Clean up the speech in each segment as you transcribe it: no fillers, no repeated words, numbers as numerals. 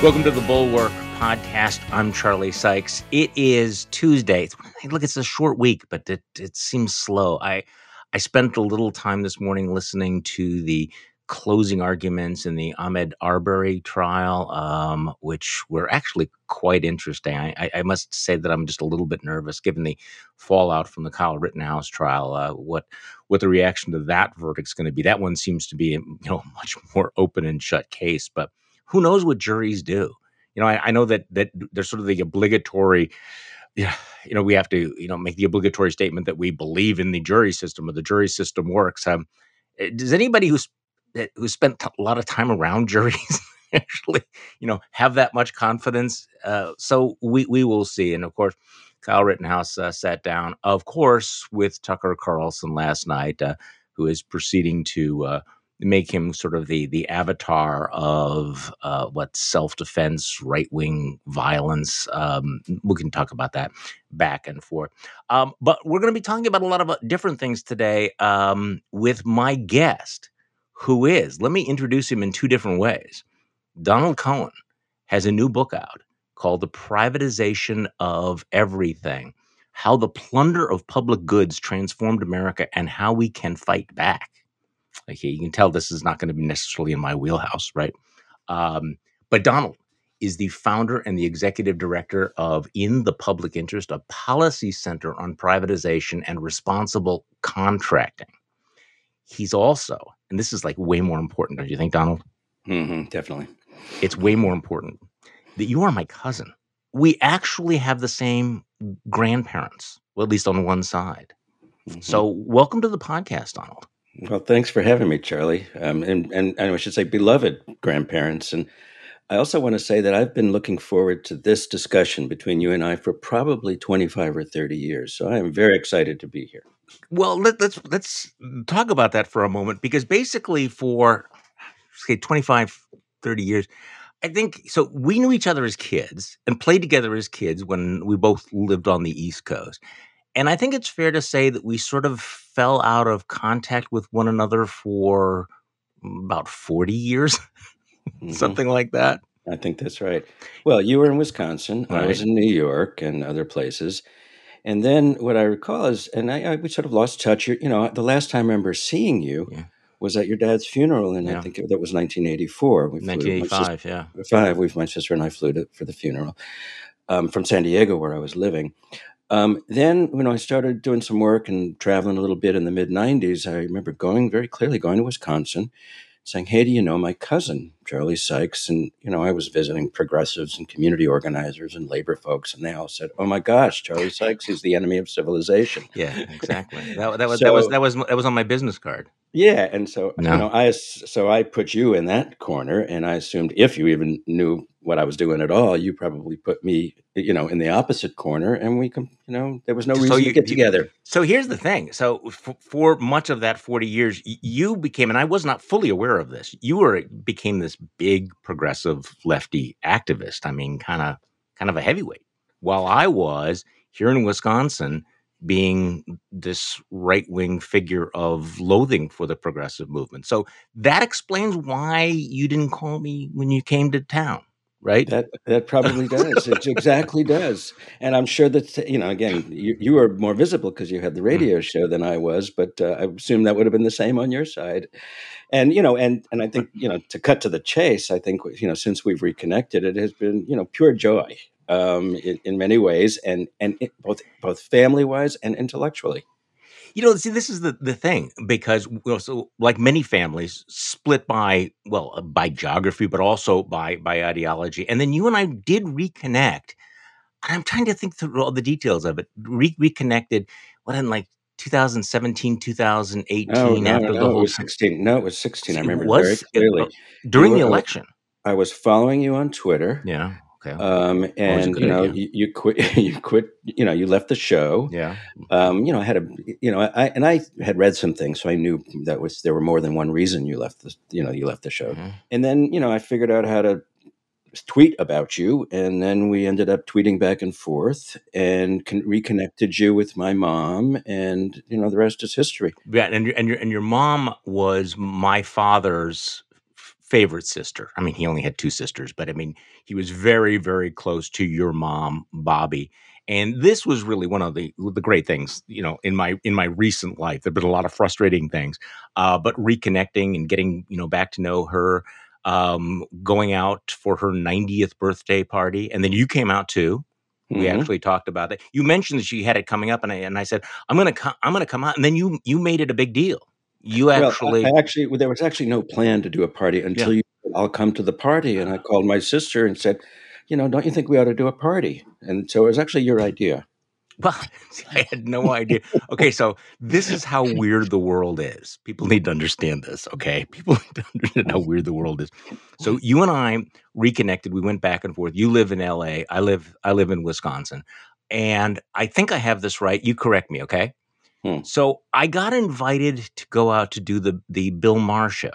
Welcome to the Bulwark Podcast. I'm Charlie Sykes. It is Tuesday. Look, it's a short week, but it seems slow. I spent a little time this morning listening to the closing arguments in the Ahmed Arbery trial, which were actually quite interesting. I must say that I'm just a little bit nervous given the fallout from the Kyle Rittenhouse trial, what the reaction to that verdict's going to be. That one seems to be a much more open and shut case, but who knows what juries do? I know that there's sort of the obligatory, we have to, make the obligatory statement that we believe in the jury system or the jury system works. Does anybody who spent a lot of time around juries actually, have that much confidence? So we will see. And of course, Kyle Rittenhouse sat down, of course, with Tucker Carlson last night, who is proceeding to make him sort of the avatar of self-defense, right-wing violence. We can talk about that back and forth. But we're going to be talking about a lot of different things today with my guest, who is, let me introduce him in two different ways. Donald Cohen has a new book out called The Privatization of Everything: How the Plunder of Public Goods Transformed America and How We Can Fight Back. Okay, you can tell this is not going to be necessarily in my wheelhouse, right? But Donald is the founder and the executive director of In the Public Interest, a policy center on privatization and responsible contracting. He's also, and this is like way more important, don't you think, Donald? Mm-hmm, definitely. It's way more important that you are my cousin. We actually have the same grandparents, well, at least on one side. Mm-hmm. So welcome to the podcast, Donald. Well, thanks for having me, Charlie. And I should say beloved grandparents. And I also want to say that I've been looking forward to this discussion between you and I for probably 25 or 30 years. So I am very excited to be here. Well, let's talk about that for a moment, because basically for, say, 25, 30 years, I think, so we knew each other as kids and played together as kids when we both lived on the East Coast. And I think it's fair to say that we sort of fell out of contact with one another for about 40 years, something like that. I think that's right. Well, you were in Wisconsin, right. I was in New York and other places. And then what I recall is, and we sort of lost touch. The last time I remember seeing you was at your dad's funeral, and I think that was 1984. 1985, my sister and I flew for the funeral from San Diego, where I was living. Then when I started doing some work and traveling a little bit in the mid-'90s, I remember going to Wisconsin, saying, hey, do you know my cousin, Charlie Sykes? And, I was visiting progressives and community organizers and labor folks, and they all said, oh, my gosh, Charlie Sykes is the enemy of civilization. Yeah, exactly. That was on my business card. Yeah. And so, I put you in that corner, and I assumed if you even knew what I was doing at all, you probably put me, in the opposite corner, and we, there was no reason to get together. So here's the thing. So for much of that 40 years, you became, and I was not fully aware of this, you became this big progressive lefty activist. I mean, kind of a heavyweight, while I was here in Wisconsin being this right-wing figure of loathing for the progressive movement. So that explains why you didn't call me when you came to town, right? That probably does. It exactly does. And I'm sure that, again, you were more visible because you had the radio show than I was, but I assume that would have been the same on your side. And, and I think, to cut to the chase, I think, since we've reconnected, it has been, pure joy. In many ways, and both family-wise and intellectually. See, this is the thing, because so like many families, split by geography, but also by ideology. And then you and I did reconnect. And I'm trying to think through all the details of it. Reconnected. What, in like 2017, 2018? It was 16. No, it was 16. I remember very clearly during the election. I was following you on Twitter. Yeah. Okay. You quit. You left the show. Yeah. I had read some things, so I knew that there were more than one reason you left the. You left the show, mm-hmm. And then I figured out how to tweet about you, and then we ended up tweeting back and forth, and reconnected you with my mom, and the rest is history. Yeah, and your mom was my father's favorite sister. I mean, he only had two sisters, but I mean, he was very, very close to your mom, Bobby. And this was really one of the great things, you know, in my recent life. There've been a lot of frustrating things, but reconnecting and getting, you know, back to know her, going out for her 90th birthday party. And then you came out too. We actually talked about it. You mentioned that she had it coming up, and I said, I'm going to come out. And then you made it a big deal. You actually, there was actually no plan to do a party until you said, I'll come to the party. And I called my sister and said, you know, don't you think we ought to do a party? And so it was actually your idea. Well, I had no idea. Okay, so this is how weird the world is. People need to understand this, okay? People need to understand how weird the world is. So you and I reconnected. We went back and forth. You live in LA. I live in Wisconsin. And I think I have this right. You correct me, okay? So I got invited to go out to do the Bill Maher show.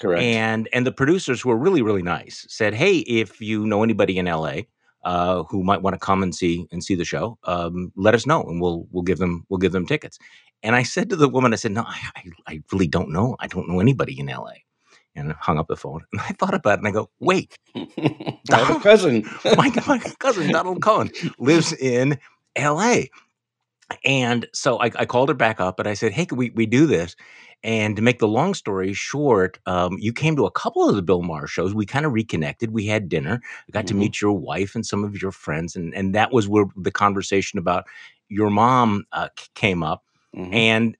Correct. And the producers, who were really, really nice, said, hey, if you know anybody in LA who might want to come and see the show, let us know, and we'll give them tickets. And I said to the woman, I said, no, I really don't know. I don't know anybody in LA. And I hung up the phone. And I thought about it, and I go, wait. my cousin, Donald Cohen, lives in LA. And so I called her back up, and I said, hey, can we do this? And to make the long story short, you came to a couple of the Bill Maher shows. We kind of reconnected. We had dinner. I got to meet your wife and some of your friends. And that was where the conversation about your mom came up. And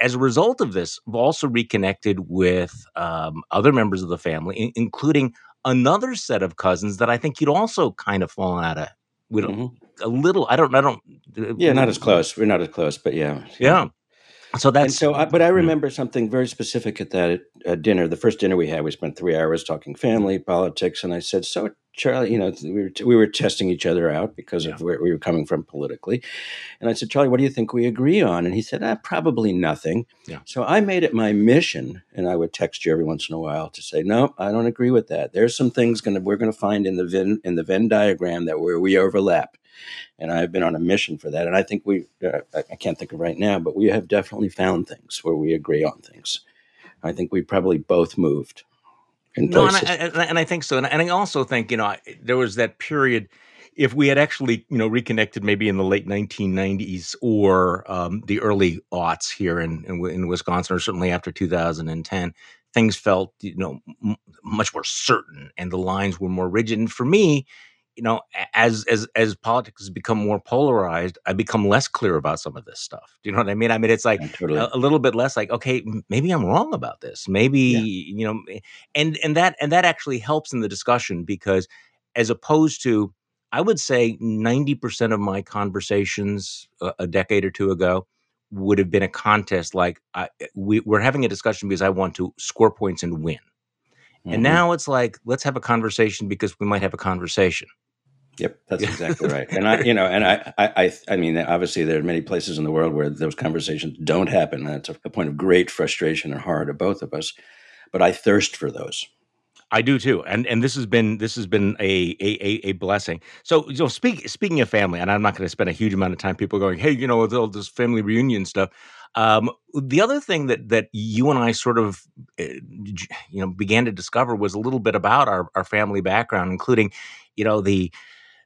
as a result of this, I've also reconnected with other members of the family, including another set of cousins that I think you'd also kind of fallen out of. We don't, a little, I don't. Yeah, not as close. We're not as close, but yeah. Yeah. So that's, and so, but I remember something very specific at that dinner. The first dinner we had, we spent 3 hours talking family, politics. And I said, so Charlie, you know, we were testing each other out because of where we were coming from politically. And I said, Charlie, what do you think we agree on? And he said, probably nothing. Yeah. So I made it my mission, and I would text you every once in a while to say, no, I don't agree with that. There's some things we're going to find in the Venn diagram that where we overlap. And I've been on a mission for that. And I think I can't think of right now, but we have definitely found things where we agree on things. I think we probably both moved in places. And I think so. And I also think, you know, there was that period, if we had actually, you know, reconnected maybe in the late 1990s or the early aughts here in Wisconsin, or certainly after 2010, things felt, you know, much more certain, and the lines were more rigid. And for me, you know, as politics has become more polarized, I become less clear about some of this stuff. Do you know what I mean? I mean, it's like a little bit less like, okay, maybe I'm wrong about this. Maybe, you know, and that actually helps in the discussion, because as opposed to, I would say 90% of my conversations a decade or two ago would have been a contest. Like we're having a discussion because I want to score points and win. And now it's like, let's have a conversation because we might have a conversation. Yep, that's exactly right. And I mean, obviously there are many places in the world where those conversations don't happen. That's a point of great frustration and horror to both of us. But I thirst for those. I do too, and this has been a blessing. So speaking of family, and I'm not going to spend a huge amount of time. People going, hey, you know, with all this family reunion stuff. The other thing that you and I sort of, you know, began to discover was a little bit about our family background, including, you know,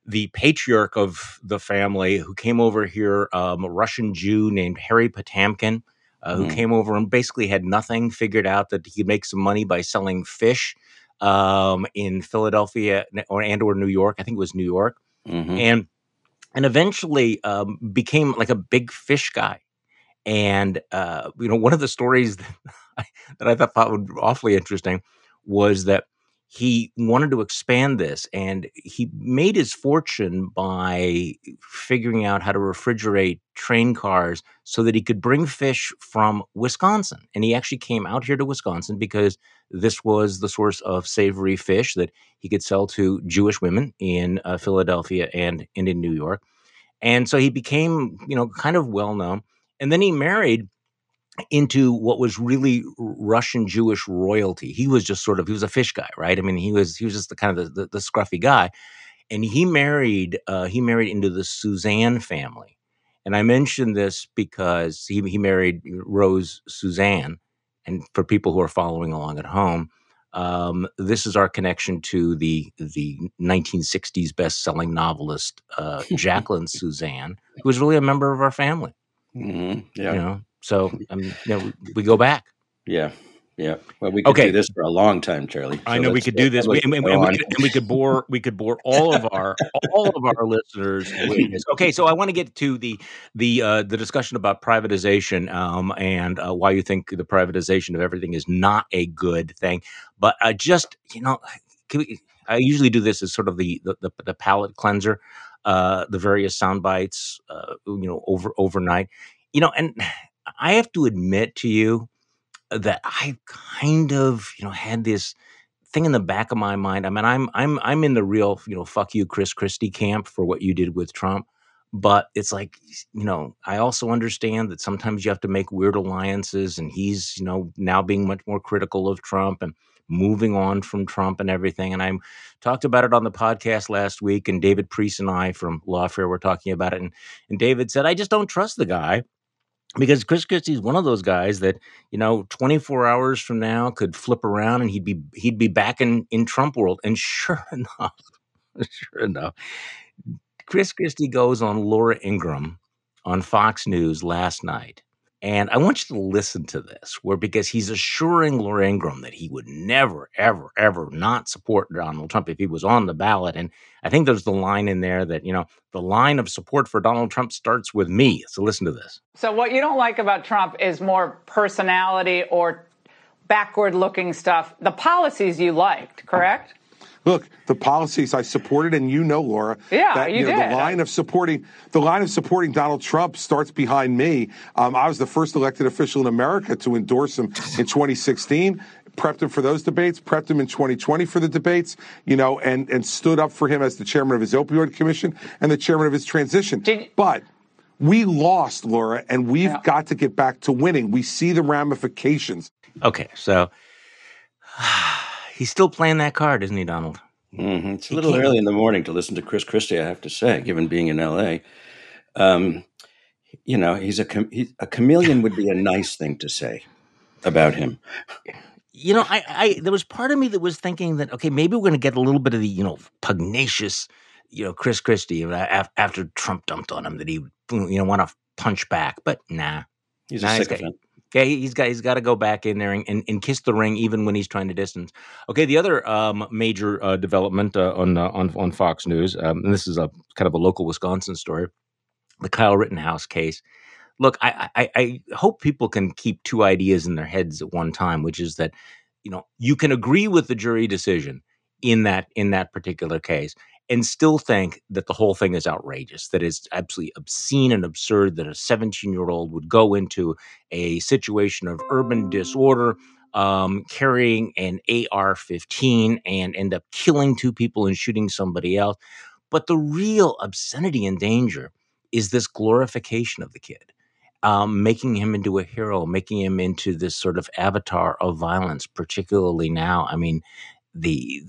the patriarch of the family who came over here, a Russian Jew named Harry Potamkin, who came over and basically had nothing, figured out that he could make some money by selling fish in Philadelphia or New York. I think it was New York, and eventually became like a big fish guy. And you know, one of the stories that I thought would be awfully interesting was that he wanted to expand this, and he made his fortune by figuring out how to refrigerate train cars so that he could bring fish from Wisconsin. And he actually came out here to Wisconsin because this was the source of savory fish that he could sell to Jewish women in Philadelphia and in New York. And so he became, you know, kind of well-known. And then he married into what was really Russian Jewish royalty. He was just he was a fish guy, right? I mean, he was just the kind of the scruffy guy. And he married into the Suzanne family. And I mentioned this because he married Rose Suzanne. And for people who are following along at home, This is our connection to the 1960s best-selling novelist Jacqueline Suzanne, who was really a member of our family. Mm-hmm. Yeah. You know, so you know, we go back. Yeah. Yeah. Well, we could do this for a long time, Charlie. So I know we could do this, we could bore all of our listeners with this. Okay, so I want to get to the discussion about privatization and why you think the privatization of everything is not a good thing. But I usually do this as sort of the palate cleanser, the various sound bites, overnight, and I have to admit to you that I kind of, had this thing in the back of my mind. I mean, I'm in the real, fuck you, Chris Christie camp for what you did with Trump. But it's like, I also understand that sometimes you have to make weird alliances, and he's, now being much more critical of Trump and moving on from Trump and everything. And I talked about it on the podcast last week, and David Priest and I from Lawfare were talking about it. And David said, I just don't trust the guy. Because Chris Christie is one of those guys that, 24 hours from now could flip around and he'd be back in Trump world. And sure enough, Chris Christie goes on Laura Ingraham on Fox News last night. And I want you to listen to this, because he's assuring Laura Ingraham that he would never, ever, ever not support Donald Trump if he was on the ballot. And I think there's the line in there that, the line of support for Donald Trump starts with me. So listen to this. So what you don't like about Trump is more personality or backward-looking stuff. The policies you liked, correct? Look, the policies I supported, and Laura, that, you did. The line of supporting Donald Trump starts behind me. I was the first elected official in America to endorse him in 2016. Prepped him for those debates, prepped him in 2020 for the debates, and stood up for him as the chairman of his opioid commission and the chairman of his transition. But we lost, Laura, and we've got to get back to winning. We see the ramifications. Okay, so. He's still playing that card, isn't he, Donald? Mm-hmm. It's a little early in the morning to listen to Chris Christie, I have to say, given being in L.A. He's a chameleon would be a nice thing to say about him. I there was part of me that was thinking that, okay, maybe we're going to get a little bit of the, pugnacious, Chris Christie after Trump dumped on him, that he, want to punch back. But nah. He's a sycophant. Yeah, he's got to go back in there and kiss the ring, even when he's trying to distance. Okay, the other major development on Fox News, and this is a kind of a local Wisconsin story, the Kyle Rittenhouse case. Look, I hope people can keep two ideas in their heads at one time, which is that you can agree with the jury decision in that particular case, and still think that the whole thing is outrageous, that it's absolutely obscene and absurd that a 17-year-old would go into a situation of urban disorder carrying an AR-15 and end up killing two people and shooting somebody else. But the real obscenity and danger is this glorification of the kid, making him into a hero, making him into this sort of avatar of violence, particularly now. I mean, the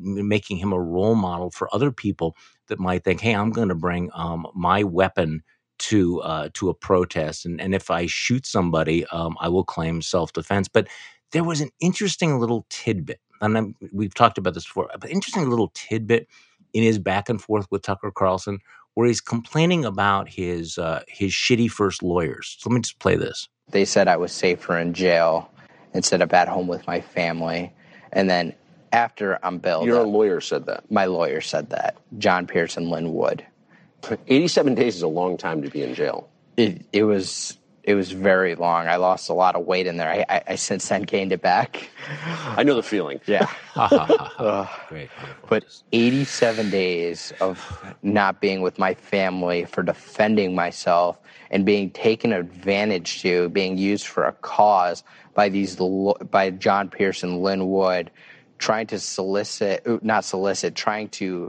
making him a role model for other people that might think, hey, I'm going to bring my weapon to a protest. And if I shoot somebody, I will claim self-defense. But there was an interesting little tidbit, and we've talked about this before, but interesting little tidbit in his back and forth with Tucker Carlson, where he's complaining about his shitty first lawyers. So let me just play this. They said I was safer in jail instead of at home with my family. And then after I'm bailed. Your lawyer said that. My lawyer said that. John Pearson, Lin Wood. 87 days is a long time to be in jail. It was very long. I lost a lot of weight in there. I since then gained it back. I know the feeling. Yeah. Great. But 87 days of not being with my family for defending myself and being taken advantage to, being used for a cause by John Pearson, Lin Wood, trying to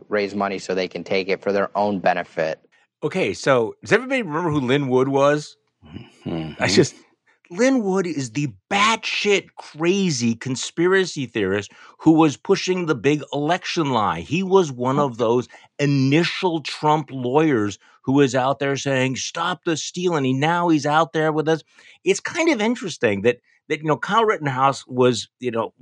raise money so they can take it for their own benefit. Okay, so does everybody remember who Lin Wood was? Mm-hmm. I just Lin Wood is the batshit crazy conspiracy theorist who was pushing the big election lie. He was one of those initial Trump lawyers who was out there saying, stop the stealing. Now he's out there with us. It's kind of interesting that, you know, Kyle Rittenhouse was, you know,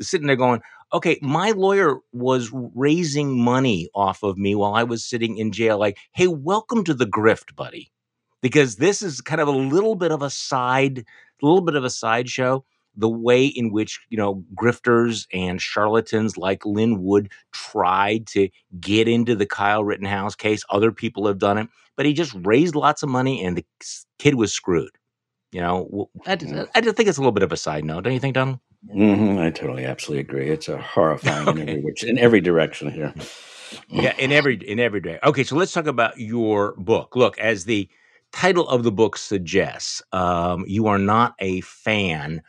sitting there going, okay, my lawyer was raising money off of me while I was sitting in jail. Like, hey, welcome to the grift, buddy. Because this is kind of a little bit of a sideshow, the way in which, you know, grifters and charlatans like Lin Wood tried to get into the Kyle Rittenhouse case. Other people have done it, but he just raised lots of money and the kid was screwed. You know, I just think it's a little bit of a side note. Don't you think, Donald? Mm-hmm. I totally, absolutely agree. It's a horrifying in every direction here. Yeah, in every day. Okay, so let's talk about your book. Look, as the title of the book suggests, you are not a fan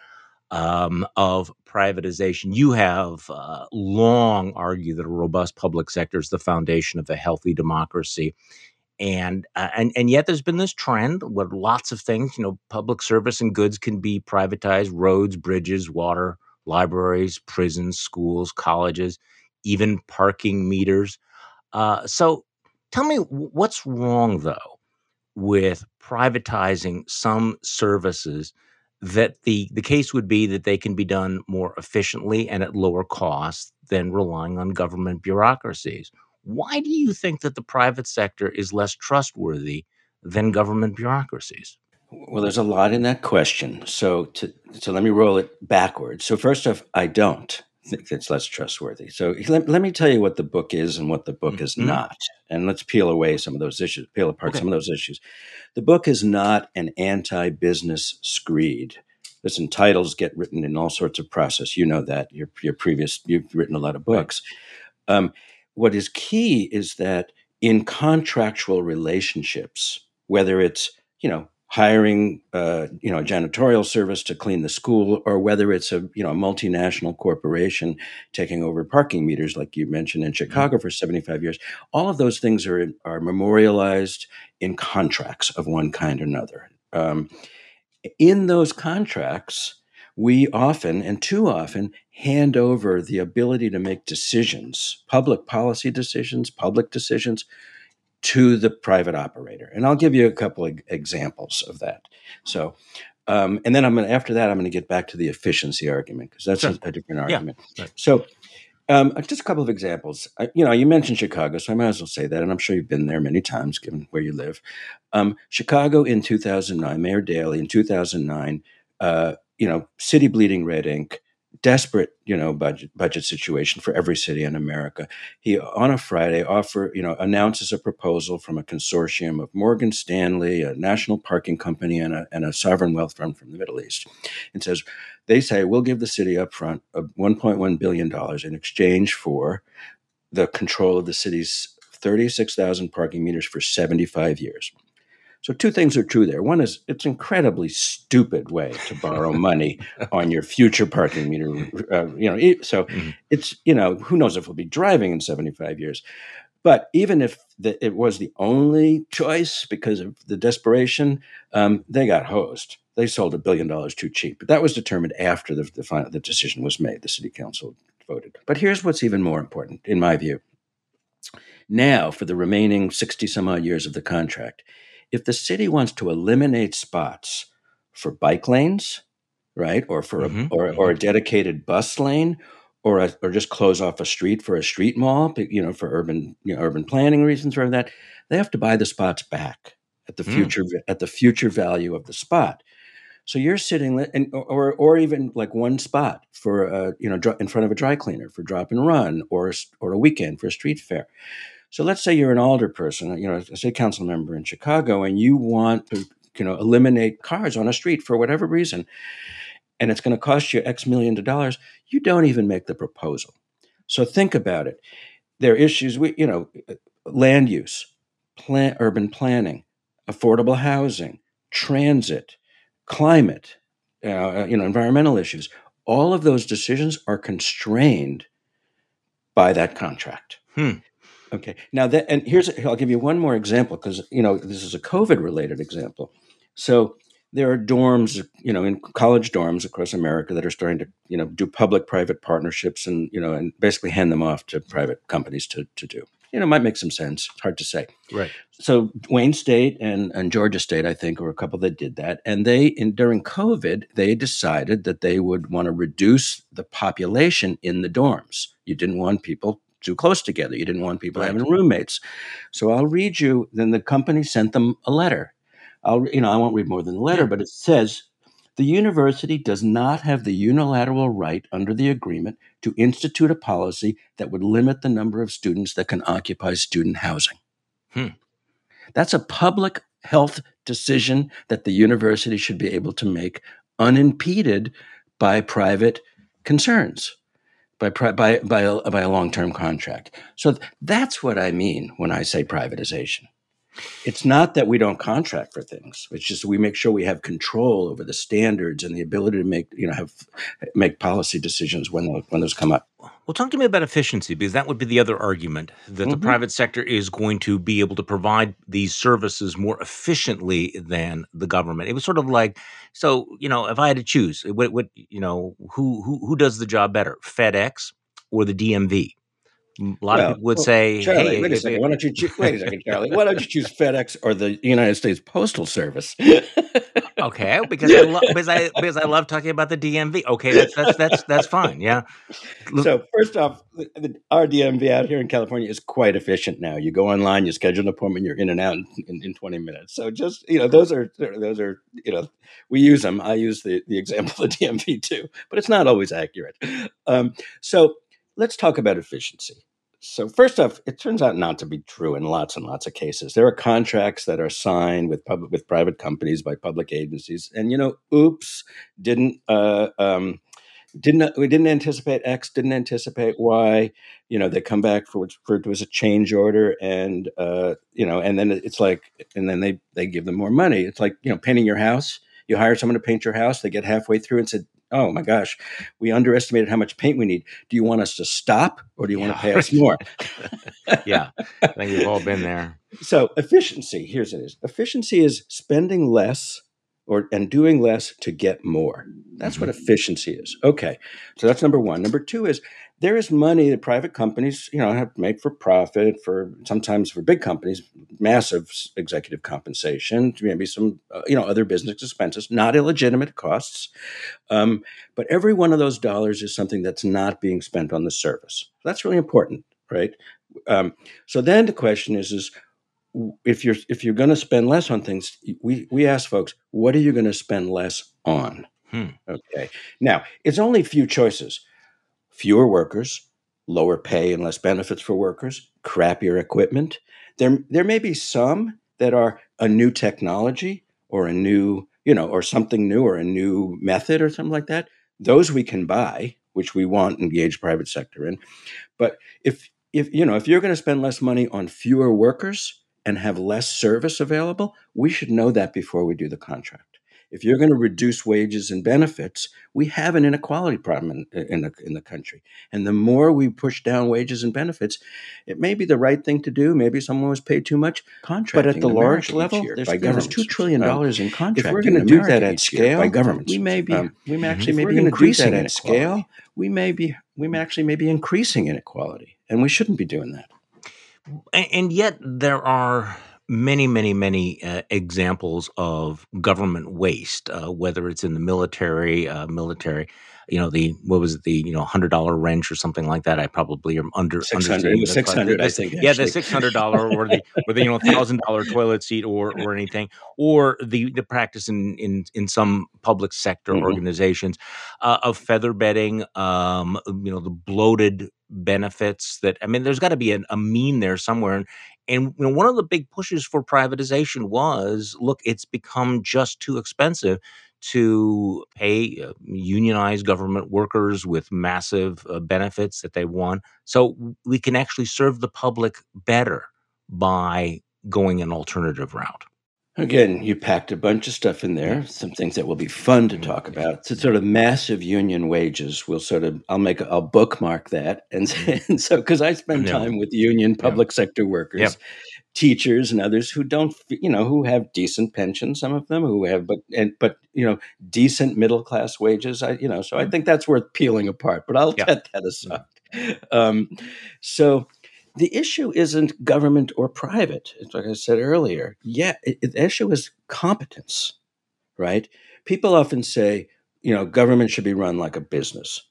of privatization. You have long argued that a robust public sector is the foundation of a healthy democracy. And yet there's been this trend where lots of things, you know, public service and goods can be privatized: roads, bridges, water, libraries, prisons, schools, colleges, even parking meters. So tell me what's wrong, though, with privatizing some services, that the case would be that they can be done more efficiently and at lower cost than relying on government bureaucracies. Why do you think that the private sector is less trustworthy than government bureaucracies? Well, there's a lot in that question. So let me roll it backwards. So first off, I don't think it's less trustworthy. So let me tell you what the book is and what the book is not. And let's peel apart some of those issues. The book is not an anti-business screed. Listen, titles get written in all sorts of process. You know that. You've written a lot of books. Right. What is key is that in contractual relationships, whether it's, you know, hiring, a janitorial service to clean the school, or whether it's a multinational corporation taking over parking meters, like you mentioned in Chicago for 75 years, all of those things are memorialized in contracts of one kind or another. In those contracts, we often, and too often, hand over the ability to make decisions, public policy decisions, public decisions, to the private operator. And I'll give you a couple of examples of that. So, and then after that, I'm going to get back to the efficiency argument, because that's a different argument. Yeah. Right. So just a couple of examples. You mentioned Chicago, so I might as well say that. And I'm sure you've been there many times, given where you live. Chicago in 2009, Mayor Daley in 2009, city bleeding red ink, desperate, budget situation for every city in America. He, on a Friday, announces a proposal from a consortium of Morgan Stanley, a national parking company, and a sovereign wealth fund from the Middle East, and says, they say, we'll give the city upfront $1.1 billion in exchange for the control of the city's 36,000 parking meters for 75 years. So two things are true there. One is it's an incredibly stupid way to borrow money on your future parking meter. It's, who knows if we'll be driving in 75 years. But even if it was the only choice because of the desperation, they got hosed. They sold $1 billion too cheap. But that was determined after the decision was made. The city council voted. But here's what's even more important, in my view. Now, for the remaining 60 some odd years of the contract, if the city wants to eliminate spots for bike lanes, right, or for a dedicated bus lane, or just close off a street for a street mall, for urban planning reasons or that, they have to buy the spots back at the future value of the spot. So you're sitting, or even like one spot for in front of a dry cleaner for drop and run, or a weekend for a street fair. So let's say you're an alderperson, a city council member in Chicago, and you want to, eliminate cars on a street for whatever reason, and it's going to cost you X million dollars. You don't even make the proposal. So think about it. There are issues, land use, urban planning, affordable housing, transit, climate, environmental issues. All of those decisions are constrained by that contract. Okay. Now that, and I'll give you one more example, because this is a COVID-related example. So There are dorms, you know, in college dorms across America that are starting to, you know, do public-private partnerships and, you know, and basically hand them off to private companies to do. You know, it might make some sense. It's hard to say. Right. So Wayne State and Georgia State, I think, were a couple that did that. And they, during COVID, they decided that they would want to reduce the population in the dorms. You didn't want people too close together. You didn't want people having roommates. So I'll read you. Then the company sent them a letter. I won't read more than the letter, but it says, the university does not have the unilateral right under the agreement to institute a policy that would limit the number of students that can occupy student housing. That's a public health decision that the university should be able to make unimpeded by private concerns, by a long-term contract. So that's what I mean when I say privatization. It's not that we don't contract for things. It's just we make sure we have control over the standards and the ability to make policy decisions when those come up. Well, talk to me about efficiency, because that would be the other argument, that the private sector is going to be able to provide these services more efficiently than the government. It was sort of like, so, you know, if I had to choose, who does the job better, FedEx or the DMV? A lot of people would say, Charlie, hey, why don't you choose FedEx or the United States Postal Service? Okay, because I love talking about the DMV. Okay, that's fine. Yeah. So first off, our DMV out here in California is quite efficient now. You go online, you schedule an appointment, you're in and out in 20 minutes. So just those are we use them. I use the example of the DMV too, but it's not always accurate. So let's talk about efficiency. So first off, it turns out not to be true in lots and lots of cases. There are contracts that are signed with private companies by public agencies, and we didn't anticipate X, didn't anticipate Y. You know, they come back for what's referred to as a change order, and then they give them more money. It's like, you know, painting your house. You hire someone to paint your house. They get halfway through and said, oh my gosh, we underestimated how much paint we need. Do you want us to stop, or do you want to pay us more? Yeah, I think we've all been there. So efficiency, Efficiency is spending less and doing less to get more. That's what efficiency is. Okay, so that's number one. Number two is there is money that private companies, have made for profit, sometimes for big companies, massive executive compensation, maybe some, other business expenses, not illegitimate costs. But every one of those dollars is something that's not being spent on the service. That's really important, right? So then the question is if you're going to spend less on things, we ask folks, what are you going to spend less on? Okay. Now, it's only a few choices. Fewer workers, lower pay and less benefits for workers, crappier equipment. There may be some that are a new technology or a new, or something new or a new method or something like that. Those we can buy, which we want to engage private sector in. But if you're going to spend less money on fewer workers and have less service available, we should know that before we do the contract. If you're going to reduce wages and benefits, we have an inequality problem in the country. And the more we push down wages and benefits, it may be the right thing to do. Maybe someone was paid too much. Contracting, but at the large level, there's $2 trillion in contracting. If we're going to do that at scale, by governments, we may actually be increasing inequality, and we shouldn't be doing that. And yet, there are many examples of government waste, whether it's in the military, the $100 wrench or something like that. I probably am $600, I think. Yeah, the $600 or the $1,000 toilet seat or anything, or the practice in some public sector organizations of feather bedding, the bloated benefits that, there's got to be a mean there somewhere. And one of the big pushes for privatization was, look, it's become just too expensive to pay unionized government workers with massive benefits that they want. So we can actually serve the public better by going an alternative route. Again, you packed a bunch of stuff in there, some things that will be fun to talk about. So sort of massive union wages will I'll bookmark that. And so, because I spend time with union public sector workers teachers and others who don't, you know, who have decent pensions, some of them who have, but you know, decent middle-class wages, you know, so I think that's worth peeling apart, but I'll set that aside. So the issue isn't government or private. It's like I said earlier. Yeah, the issue is competence, right? People often say, you know, government should be run like a business.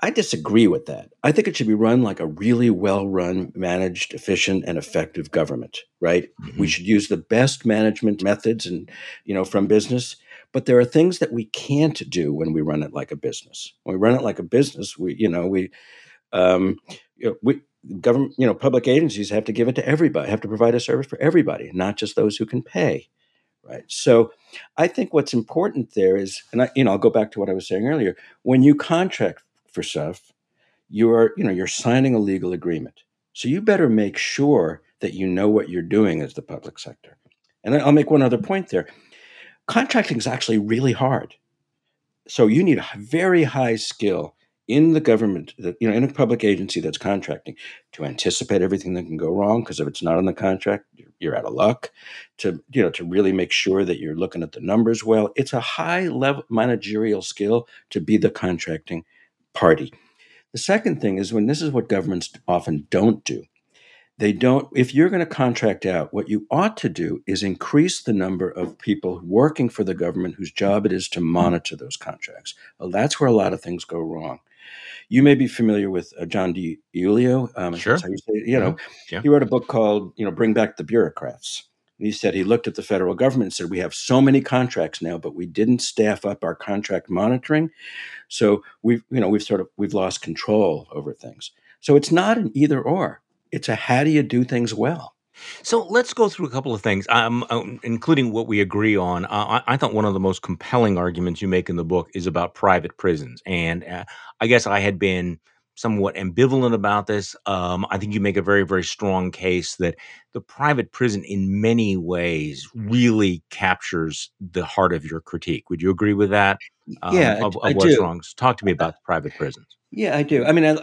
I disagree with that. I think it should be run like a really well-run, managed, efficient, and effective government, right? Mm-hmm. We should use the best management methods and, you know, from business. But there are things that we can't do when we run it like a business. When we run it like a business, we government, you know, public agencies have to give it to everybody, have to provide a service for everybody, not just those who can pay, right? So I think what's important there is, and I, you know, I'll go back to what I was saying earlier, when you contract for stuff, you're signing a legal agreement. So you better make sure that you know what you're doing as the public sector. And I'll make one other point there. Contracting is actually really hard. So you need very high skill in the government, you know, in a public agency that's contracting, to anticipate everything that can go wrong, because if it's not on the contract, you're out of luck, to, you know, to really make sure that you're looking at the numbers well. It's a high level managerial skill to be the contracting party. The second thing is, when this is what governments often don't do. They don't, if you're going to contract out, what you ought to do is increase the number of people working for the government whose job it is to monitor those contracts. Well, that's where a lot of things go wrong. You may be familiar with John DiIulio. Sure. That's how you say it, you know, yeah. He wrote a book called, you know, Bring Back the Bureaucrats. And he said he looked at the federal government and said, we have so many contracts now, but we didn't staff up our contract monitoring. So we've lost control over things. So it's not an either or. It's a how do you do things well. So let's go through a couple of things, including what we agree on. I thought one of the most compelling arguments you make in the book is about private prisons. And I guess I had been somewhat ambivalent about this. I think you make a very, very strong case that the private prison in many ways really captures the heart of your critique. Would you agree with that? What's wrong? So talk to me about private prisons. Yeah, I do. I mean,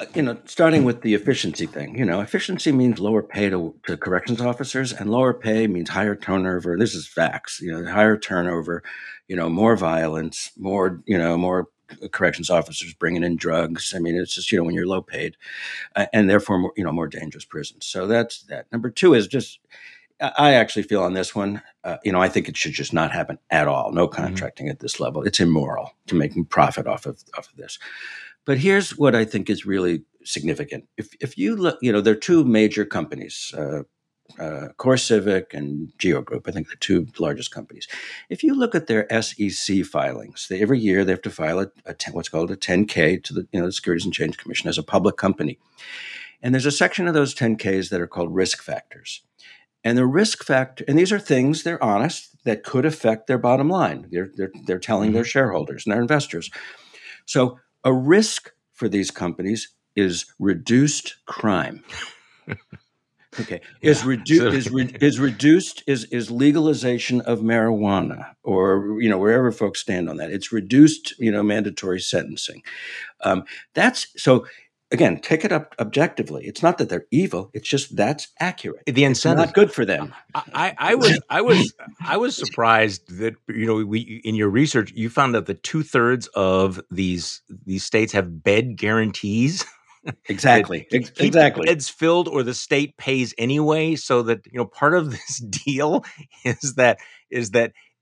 starting with the efficiency thing, you know, efficiency means lower pay to corrections officers, and lower pay means higher turnover. This is facts, you know, higher turnover, you know, more violence, more corrections officers bringing in drugs. I mean, it's just, you know, when you're low paid and therefore, more dangerous prisons. So that's that. Number two is just, I actually feel on this one, I think it should just not happen at all. No contracting at this level. It's immoral to make profit off of this. But here's what I think is really significant. If you look, you know, there are two major companies, CoreCivic and GeoGroup, I think the two largest companies. If you look at their SEC filings, every year they have to file what's called a 10K to the, you know, the Securities and Exchange Commission as a public company. And there's a section of those 10Ks that are called risk factors. And the risk factor, and these are things, they're honest, that could affect their bottom line. They're telling their shareholders and their investors. So a risk for these companies is reduced crime. Okay. Is legalization of marijuana, or, you know, wherever folks stand on that. It's reduced, you know, mandatory sentencing. Again, take it up objectively. It's not that they're evil. It's just that's accurate. The incentive. It's not good for them. I was surprised that, you know, in your research, you found out that 2/3 of these states have bed guarantees. Exactly. Exactly. Beds filled, or the state pays anyway. So that, you know, part of this deal is that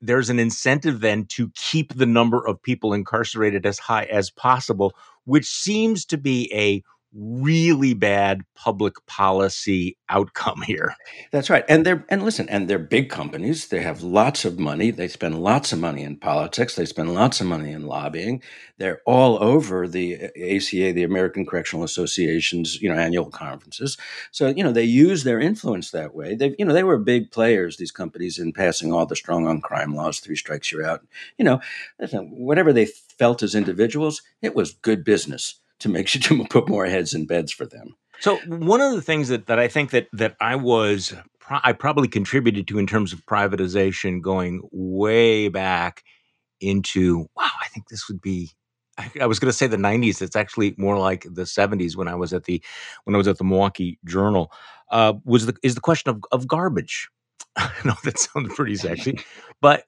there's an incentive then to keep the number of people incarcerated as high as possible, which seems to be a really bad public policy outcome here. That's right. And listen, they're big companies. They have lots of money. They spend lots of money in politics. They spend lots of money in lobbying. They're all over the ACA, the American Correctional Association's, you know, annual conferences. So, you know, they use their influence that way. They were big players, these companies, in passing all the strong on crime laws, 3 strikes you're out. You know, listen, whatever they felt as individuals, it was good business to make sure to put more heads in beds for them. So one of the things that I think that I probably contributed to in terms of privatization, going way back into, wow, I think this would be, I was going to say the 90s. It's actually more like the 70s when I was at the Milwaukee Journal. is the question of garbage. I know that sounds pretty sexy, but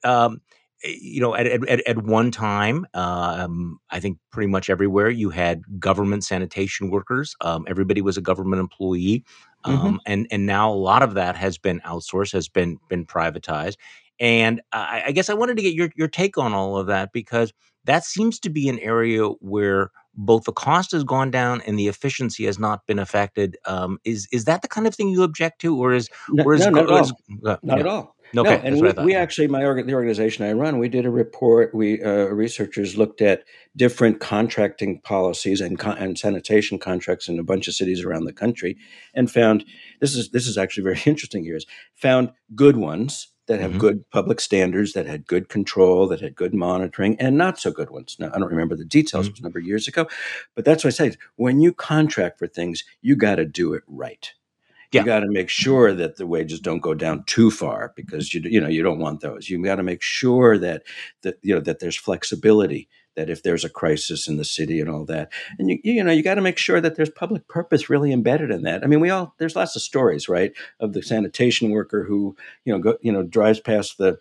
you know, at one time, I think pretty much everywhere you had government sanitation workers. Everybody was a government employee, and now a lot of that has been outsourced, has been privatized. And I guess I wanted to get your take on all of that, because that seems to be an area where both the cost has gone down and the efficiency has not been affected. Is that the kind of thing you object to, or is not at all? Okay, no, and we actually, the organization I run, we did a report. We researchers looked at different contracting policies and sanitation contracts in a bunch of cities around the country, and found this is actually very interesting. Found good ones that have good public standards, that had good control, that had good monitoring, and not so good ones. Now, I don't remember the details; it was a number of years ago. But that's what I say: when you contract for things, you got to do it right. You got to make sure that the wages don't go down too far, because you don't want those. You got to make sure that there's flexibility, that if there's a crisis in the city and all that, and you got to make sure that there's public purpose really embedded in that. I mean, there's lots of stories, right, of the sanitation worker who drives past the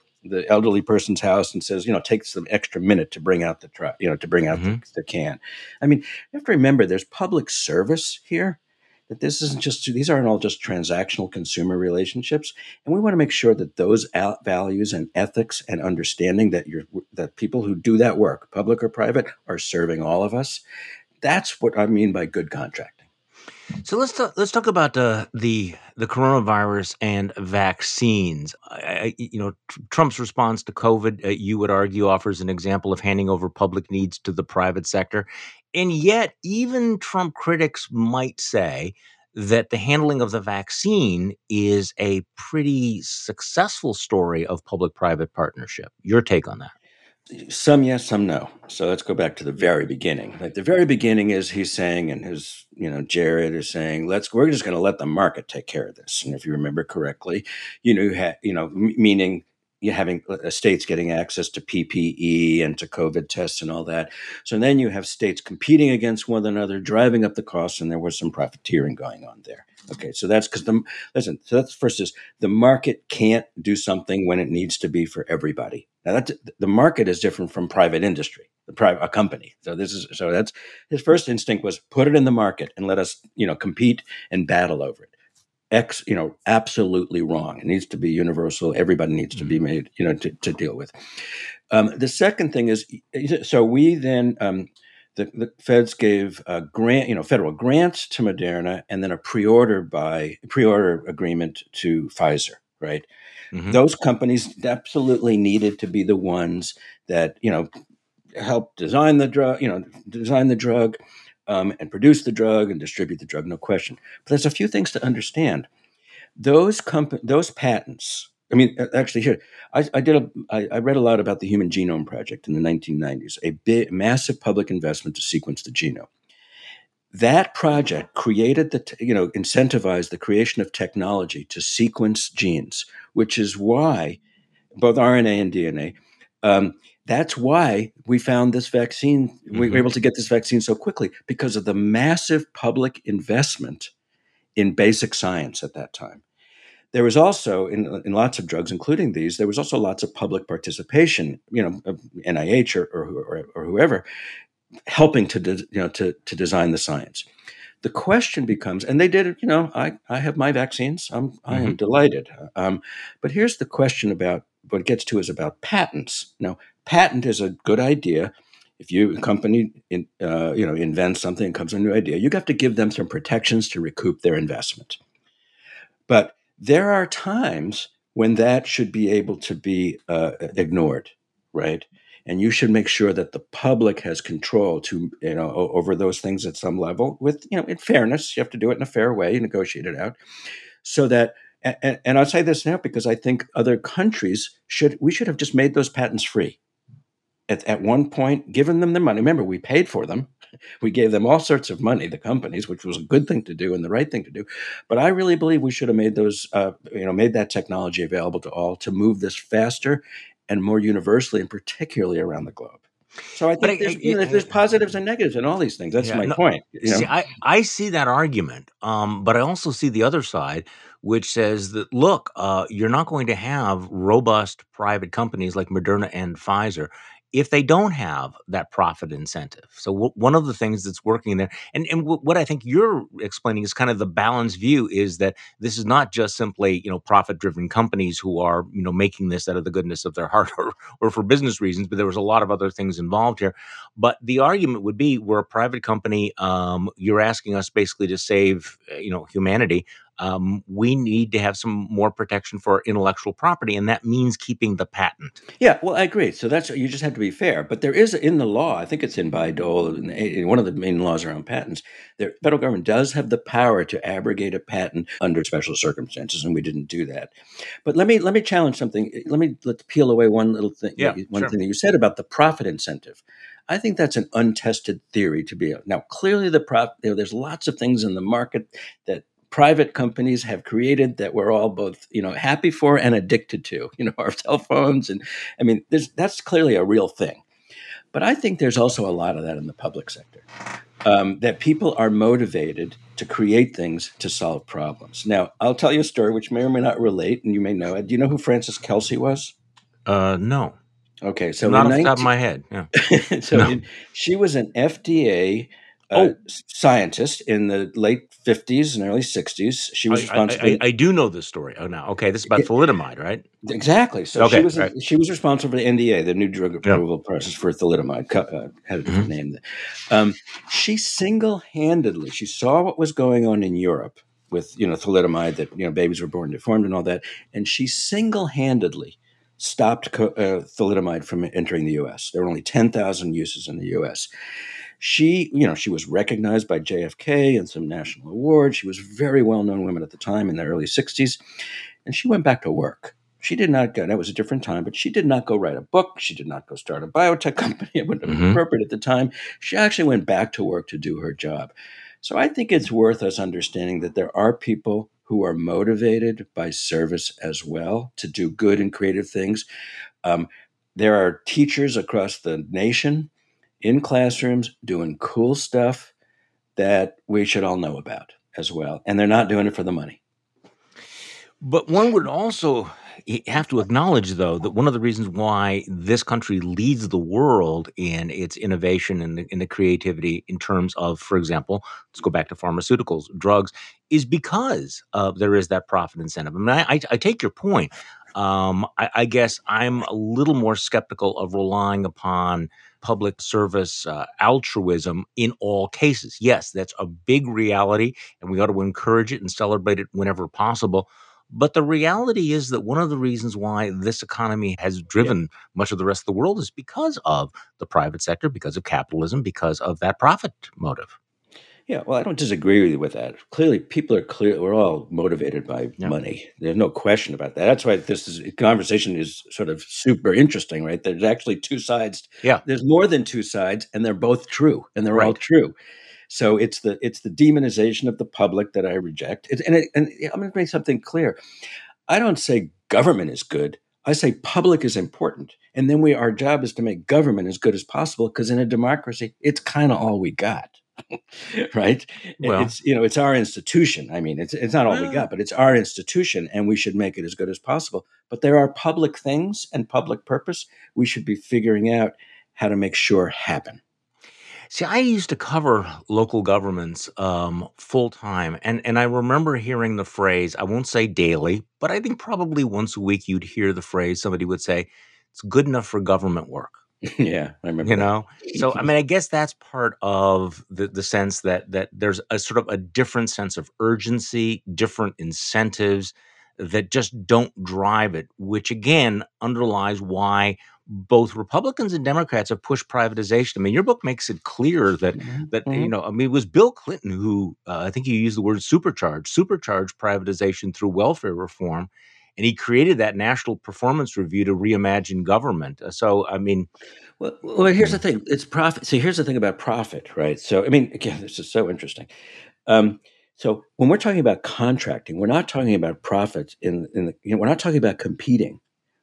elderly person's house and says, takes an extra minute to bring out the truck, to bring out the can. I mean, you have to remember there's public service here. That this isn't just, these aren't all just transactional consumer relationships, and we want to make sure that those values and ethics and understanding that that people who do that work, public or private, are serving all of us. That's what I mean by good contracting. So let's talk about the coronavirus and vaccines. Trump's response to COVID, you would argue, offers an example of handing over public needs to the private sector. And yet, even Trump critics might say that the handling of the vaccine is a pretty successful story of public-private partnership. Your take on that? Some yes, some no. So let's go back to the very beginning. Like the very beginning is he's saying, and his, Jared is saying, we're just going to let the market take care of this. And if you remember correctly, meaning you're having states getting access to PPE and to COVID tests and all that. So then you have states competing against one another, driving up the costs, and there was some profiteering going on there. Okay, so that's because so that's first is the market can't do something when it needs to be for everybody. Now the market is different from private industry, a company. So that's his first instinct was put it in the market and let us compete and battle over it. Absolutely wrong. It needs to be universal. Everybody needs to be made, to deal with. The second thing is, so we then, the feds gave a grant, federal grants to Moderna, and then a pre-order agreement to Pfizer, right? Those companies absolutely needed to be the ones that, help design the drug, and produce the drug and distribute the drug, no question. But there's a few things to understand. Those patents. I mean, actually, here I read a lot about the Human Genome Project in the 1990s, a big, massive public investment to sequence the genome. That project created incentivized the creation of technology to sequence genes, which is why both RNA and DNA. That's why we found this vaccine. We were able to get this vaccine so quickly because of the massive public investment in basic science at that time. There was also, in lots of drugs, including these, there was also lots of public participation, NIH or whoever, helping to design the science. The question becomes, and they did it, I have my vaccines. I am delighted. But here's the question about what gets to is about patents. Now, patent is a good idea. If a company invents something and comes with a new idea, you have to give them some protections to recoup their investment. But there are times when that should be able to be ignored, right? And you should make sure that the public has control over those things at some level with, in fairness. You have to do it in a fair way, negotiate it out so that. And I'll say this now because I think other countries we should have just made those patents free at one point, given them the money. Remember, we paid for them. We gave them all sorts of money, the companies, which was a good thing to do and the right thing to do. But I really believe we should have made those, made that technology available to all to move this faster and more universally and particularly around the globe. So I think there's positives and negatives in all these things. That's my point. You know? See, I see that argument, but I also see the other side, which says that, look, you're not going to have robust private companies like Moderna and Pfizer if they don't have that profit incentive. So one of the things that's working there, and what I think you're explaining is kind of the balanced view, is that this is not just simply, you know, profit-driven companies who are, you know, making this out of the goodness of their heart or for business reasons, but there was a lot of other things involved here. But the argument would be, we're a private company, you're asking us basically to save, you know, humanity. We need to have some more protection for our intellectual property, and that means keeping the patent. Yeah, well, I agree. So that's, you just have to be fair. But there is in the law, I think it's in Bayh-Dole, in one of the main laws around patents, the federal government does have the power to abrogate a patent under special circumstances, and we didn't do that. But let me challenge something. Let's peel away one little thing. Yeah, one thing that you said about the profit incentive. I think that's an untested theory to be. Now, clearly, there's lots of things in the market that private companies have created that we're all both, you know, happy for and addicted to, you know, our cell phones. And I mean, that's clearly a real thing. But I think there's also a lot of that in the public sector, that people are motivated to create things to solve problems. Now, I'll tell you a story which may or may not relate, and you may know it. Do you know who Frances Kelsey was? No. Okay. So not off the top of my head. Yeah. She was an FDA scientist in the late 50s and early 60s. She was responsible. I do know this story. Oh, now, okay, this is about thalidomide, right? Exactly. So okay, she was responsible for the NDA, the new drug approval process for thalidomide. Had a different name. She single-handedly, she saw what was going on in Europe with, you know, thalidomide, that, you know, babies were born deformed and all that, and she single-handedly stopped thalidomide from entering the U.S. There were only 10,000 uses in the U.S. She, you know, she was recognized by JFK and some national awards. She was a very well-known woman at the time in the early 60s. And she went back to work. She did not go, that was a different time, but she did not go write a book. She did not go start a biotech company. It wouldn't have been appropriate at the time. She actually went back to work to do her job. So I think it's worth us understanding that there are people who are motivated by service as well to do good and creative things. There are teachers across the nation in classrooms doing cool stuff that we should all know about as well. And they're not doing it for the money. But one would also have to acknowledge, though, that one of the reasons why this country leads the world in its innovation and in the creativity in terms of, for example, let's go back to pharmaceuticals, drugs, is because there is that profit incentive. I mean, I take your point. I guess I'm a little more skeptical of relying upon public service altruism in all cases. Yes, that's a big reality, and we ought to encourage it and celebrate it whenever possible. But the reality is that one of the reasons why this economy has driven much of the rest of the world is because of the private sector, because of capitalism, because of that profit motive. Yeah, well, I don't disagree with you with that. Clearly, people are we're all motivated by money. There's no question about that. That's why this conversation is sort of super interesting, right? There's actually two sides. Yeah. There's more than two sides, and they're both true, and they're all true. So it's the demonization of the public that I reject. And I'm going to make something clear. I don't say government is good. I say public is important. And then our job is to make government as good as possible, because in a democracy, it's kind of all we got. Right? Well, it's our institution. I mean, it's not all we got, but it's our institution, and we should make it as good as possible. But there are public things and public purpose we should be figuring out how to make sure happen. See, I used to cover local governments full time, and I remember hearing the phrase, I won't say daily, but I think probably once a week you'd hear the phrase, somebody would say, it's good enough for government work. Yeah, I remember. You know, so I mean, I guess that's part of the sense that there's a sort of a different sense of urgency, different incentives that just don't drive it, which again underlies why both Republicans and Democrats have pushed privatization. I mean, your book makes it clear that you know, I mean, it was Bill Clinton who I think you used the word supercharged privatization through welfare reform. And he created that National Performance Review to reimagine government. So, I mean, well, here's the thing. It's profit. So here's the thing about profit, right? So, I mean, again, this is so interesting. So when we're talking about contracting, we're not talking about profits in the, you know, we're not talking about competing.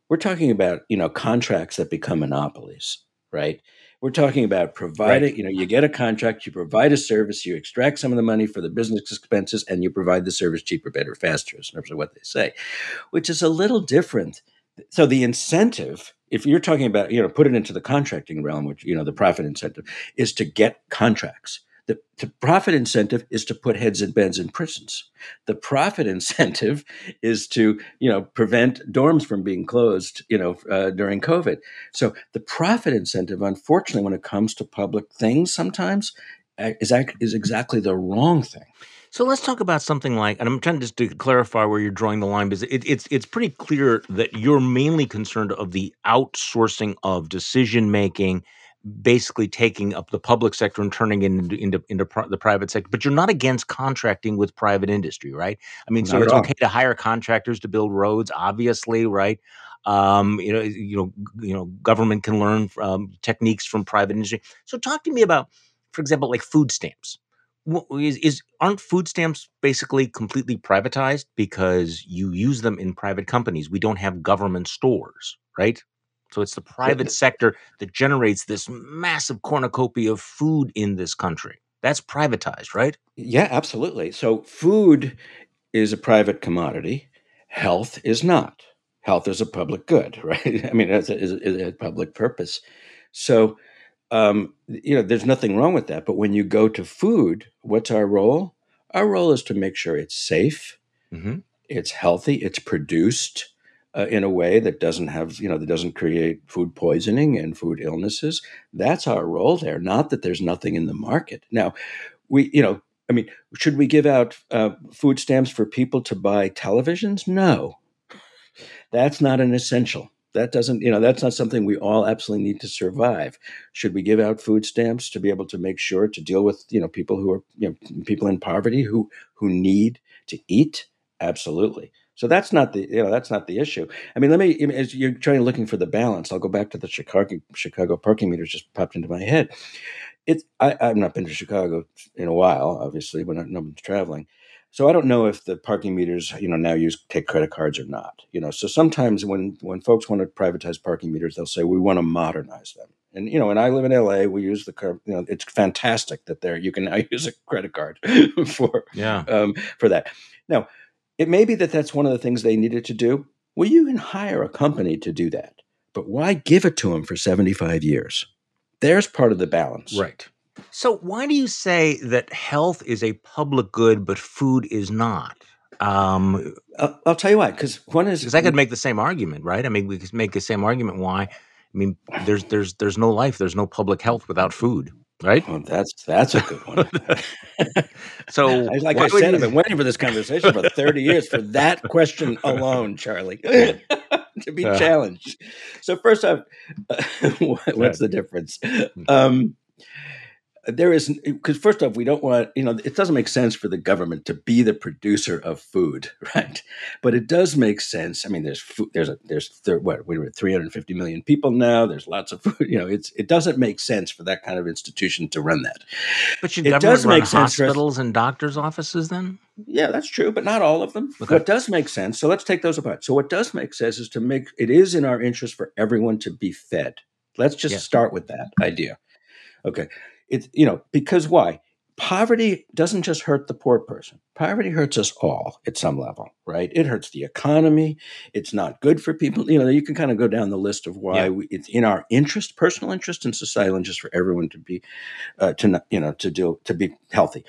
We're talking about, you know, contracts that become monopolies, right? We're talking about providing, you know, you get a contract, you provide a service, you extract some of the money for the business expenses, and you provide the service cheaper, better, faster, in terms of what they say, which is a little different. So the incentive, if you're talking about, you know, put it into the contracting realm, which, you know, the profit incentive is to get contracts. The profit incentive is to put heads and beds in prisons. The profit incentive is to, you know, prevent dorms from being closed, you know, during COVID. So the profit incentive, unfortunately, when it comes to public things sometimes is exactly the wrong thing. So let's talk about something like, and I'm trying just to clarify where you're drawing the line, because it's pretty clear that you're mainly concerned of the outsourcing of decision-making, basically taking up the public sector and turning it into the private sector. But you're not against contracting with private industry, right? I mean, so it's okay to hire contractors to build roads, obviously, right? Government can learn techniques from private industry. So talk to me about, for example, like food stamps. Aren't food stamps basically completely privatized because you use them in private companies? We don't have government stores, right? So it's the private sector that generates this massive cornucopia of food in this country. That's privatized, right? Yeah, absolutely. So food is a private commodity. Health is not. Health is a public good, right? I mean, it's a public purpose. So there's nothing wrong with that. But when you go to food, what's our role? Our role is to make sure it's safe, it's healthy, it's produced in a way that doesn't have, that doesn't create food poisoning and food illnesses. That's our role there. Not that there's nothing in the market. Now, should we give out food stamps for people to buy televisions? No, that's not an essential. That doesn't, that's not something we all absolutely need to survive. Should we give out food stamps to be able to make sure to deal with, people who are, people in poverty who need to eat? Absolutely. So that's not the, that's not the issue. I mean, as you're looking for the balance, I'll go back to the Chicago parking meters just popped into my head. I've not been to Chicago in a while, obviously, when no one's traveling. So I don't know if the parking meters, now take credit cards or not. So sometimes when folks want to privatize parking meters, they'll say we want to modernize them. And and I live in LA. We use the card. It's fantastic that you can now use a credit card for that. Now, it may be that that's one of the things they needed to do. Well, you can hire a company to do that, but why give it to them for 75 years? There's part of the balance, right? So why do you say that health is a public good, but food is not? I'll tell you why. Because I could make the same argument, right? I mean, we could make the same argument. Why? I mean, there's no life, there's no public health without food, right? Well, that's a good one. So, like I said, I've been waiting for this conversation for 30 years for that question alone, Charlie. To be challenged. So first off, what's the difference? There isn't, because first off, we don't want, it doesn't make sense for the government to be the producer of food, right? But it does make sense. I mean, there's food, we were 350 million people now. There's lots of food, it doesn't make sense for that kind of institution to run that. But should government run hospitals and doctors' offices then? Yeah, that's true, but not all of them. Okay. What does make sense, so let's take those apart. So what does make sense is it is in our interest for everyone to be fed. Let's just start with that idea. Okay. It's, because why? Poverty doesn't just hurt the poor person. Poverty hurts us all at some level, right? It hurts the economy. It's not good for people. You can kind of go down the list of why it's in our interest, personal interest and societal interest for everyone to be, to be healthy.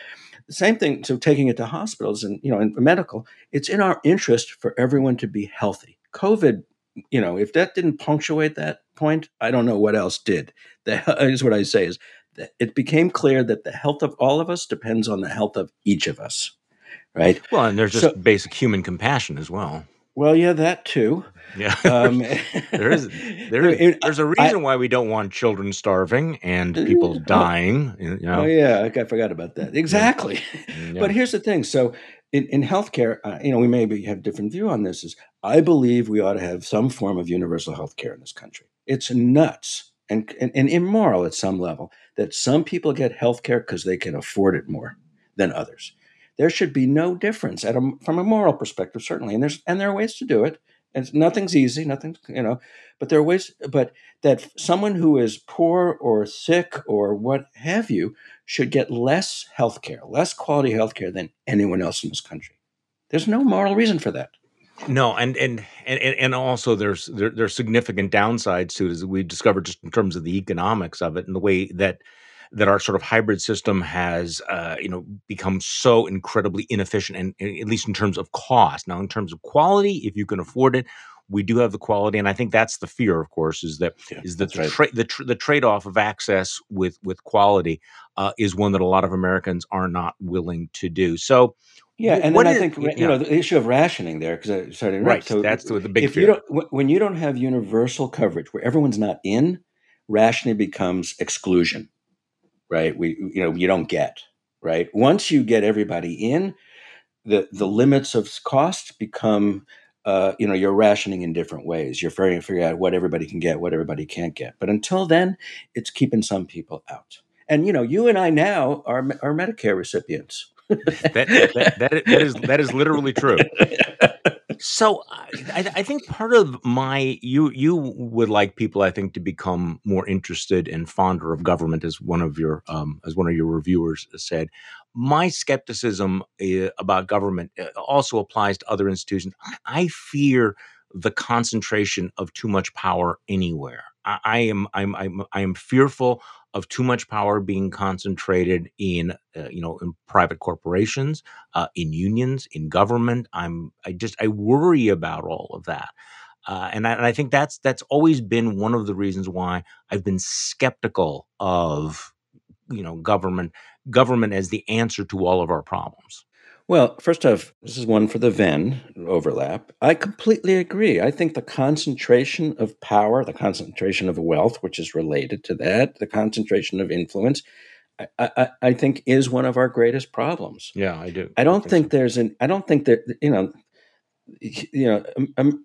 The same thing. So taking it to hospitals and, in medical, it's in our interest for everyone to be healthy. COVID, if that didn't punctuate that point, I don't know what else did. That is what I say is, it became clear that the health of all of us depends on the health of each of us, right? Well, and there's just basic human compassion as well. Well, yeah, that too. Yeah, there's a reason why we don't want children starving and people dying. Oh yeah, I forgot about that. Exactly. Yeah. But here's the thing. So in healthcare, we maybe have a different view on this. I believe we ought to have some form of universal healthcare in this country. It's nuts. And immoral at some level, that some people get health care because they can afford it more than others. There should be no difference from a moral perspective, certainly. And there are ways to do it. And nothing's easy, but there are ways, but that someone who is poor or sick or what have you should get less health care, less quality health care than anyone else in this country. There's no moral reason for that. No, and also there's significant downsides to it, as we discovered just in terms of the economics of it and the way that our sort of hybrid system has, become so incredibly inefficient, and at least in terms of cost. Now, in terms of quality, if you can afford it, we do have the quality, and I think that's the fear, of course, is that the trade-off of access with quality is one that a lot of Americans are not willing to do. So, yeah, and then I think the issue of rationing there, because I started right. So that's the big fear. When you don't have universal coverage where everyone's not in, rationing becomes exclusion. Right, you don't get right. Once you get everybody in, the limits of cost become, you're rationing in different ways. You're trying to figure out what everybody can get, what everybody can't get. But until then, it's keeping some people out. And you and I now are Medicare recipients. that is literally true. So I think part of you would like people, I think, to become more interested and fonder of government, as one of your reviewers said. My skepticism about government also applies to other institutions. I fear the concentration of too much power anywhere. I am fearful of too much power being concentrated in, in private corporations, in unions, in government. I worry about all of that, and I think that's always been one of the reasons why I've been skeptical of, government as the answer to all of our problems. Well, first off, this is one for the Venn overlap. I completely agree. I think the concentration of power, the concentration of wealth, which is related to that, the concentration of influence, I think is one of our greatest problems. Yeah, I do. I don't think that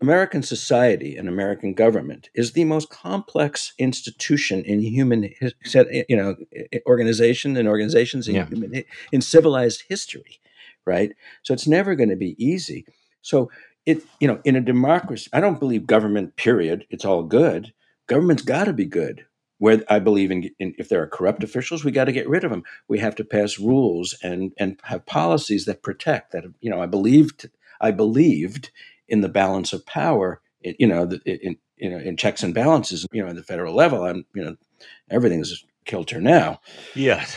American society and American government is the most complex institution in human, organizations in civilized history. Right. So it's never going to be easy. So in a democracy, I don't believe government, period. It's all good. Government's got to be good. Where I believe in if there are corrupt officials, we got to get rid of them. We have to pass rules and have policies that protect that. I believed in the balance of power, in checks and balances, in the federal level. Everything's kilter now. Yes.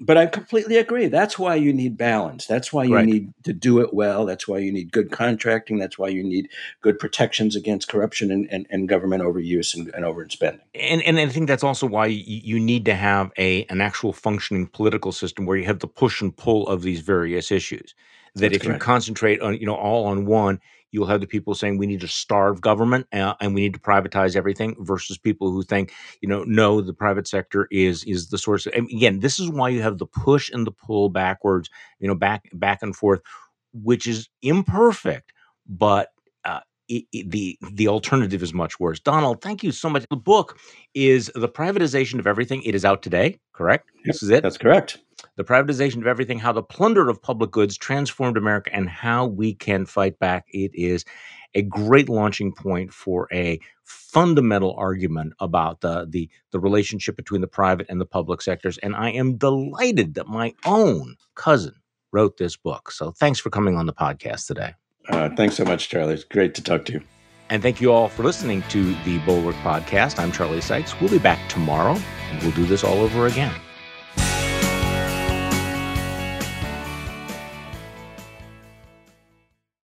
But I completely agree. That's why you need balance. That's why you need to do it well. That's why you need good contracting. That's why you need good protections against corruption and government overuse and overspending. And I think that's also why you need to have an actual functioning political system where you have the push and pull of these various issues. That's correct. You concentrate on, all on one, you'll have the people saying we need to starve government and we need to privatize everything versus people who think, no, the private sector is the source. And again, this is why you have the push and the pull backwards, back and forth, which is imperfect, but the alternative is much worse. Donald, thank you so much. The book is The Privatization of Everything. It is out today, correct? Yep, this is it? That's correct. The Privatization of Everything, How the Plunder of Public Goods Transformed America and How We Can Fight Back. It is a great launching point for a fundamental argument about the relationship between the private and the public sectors. And I am delighted that my own cousin wrote this book. So thanks for coming on the podcast today. Thanks so much, Charlie. It's great to talk to you. And thank you all for listening to the Bulwark Podcast. I'm Charlie Sykes. We'll be back tomorrow, and we'll do this all over again.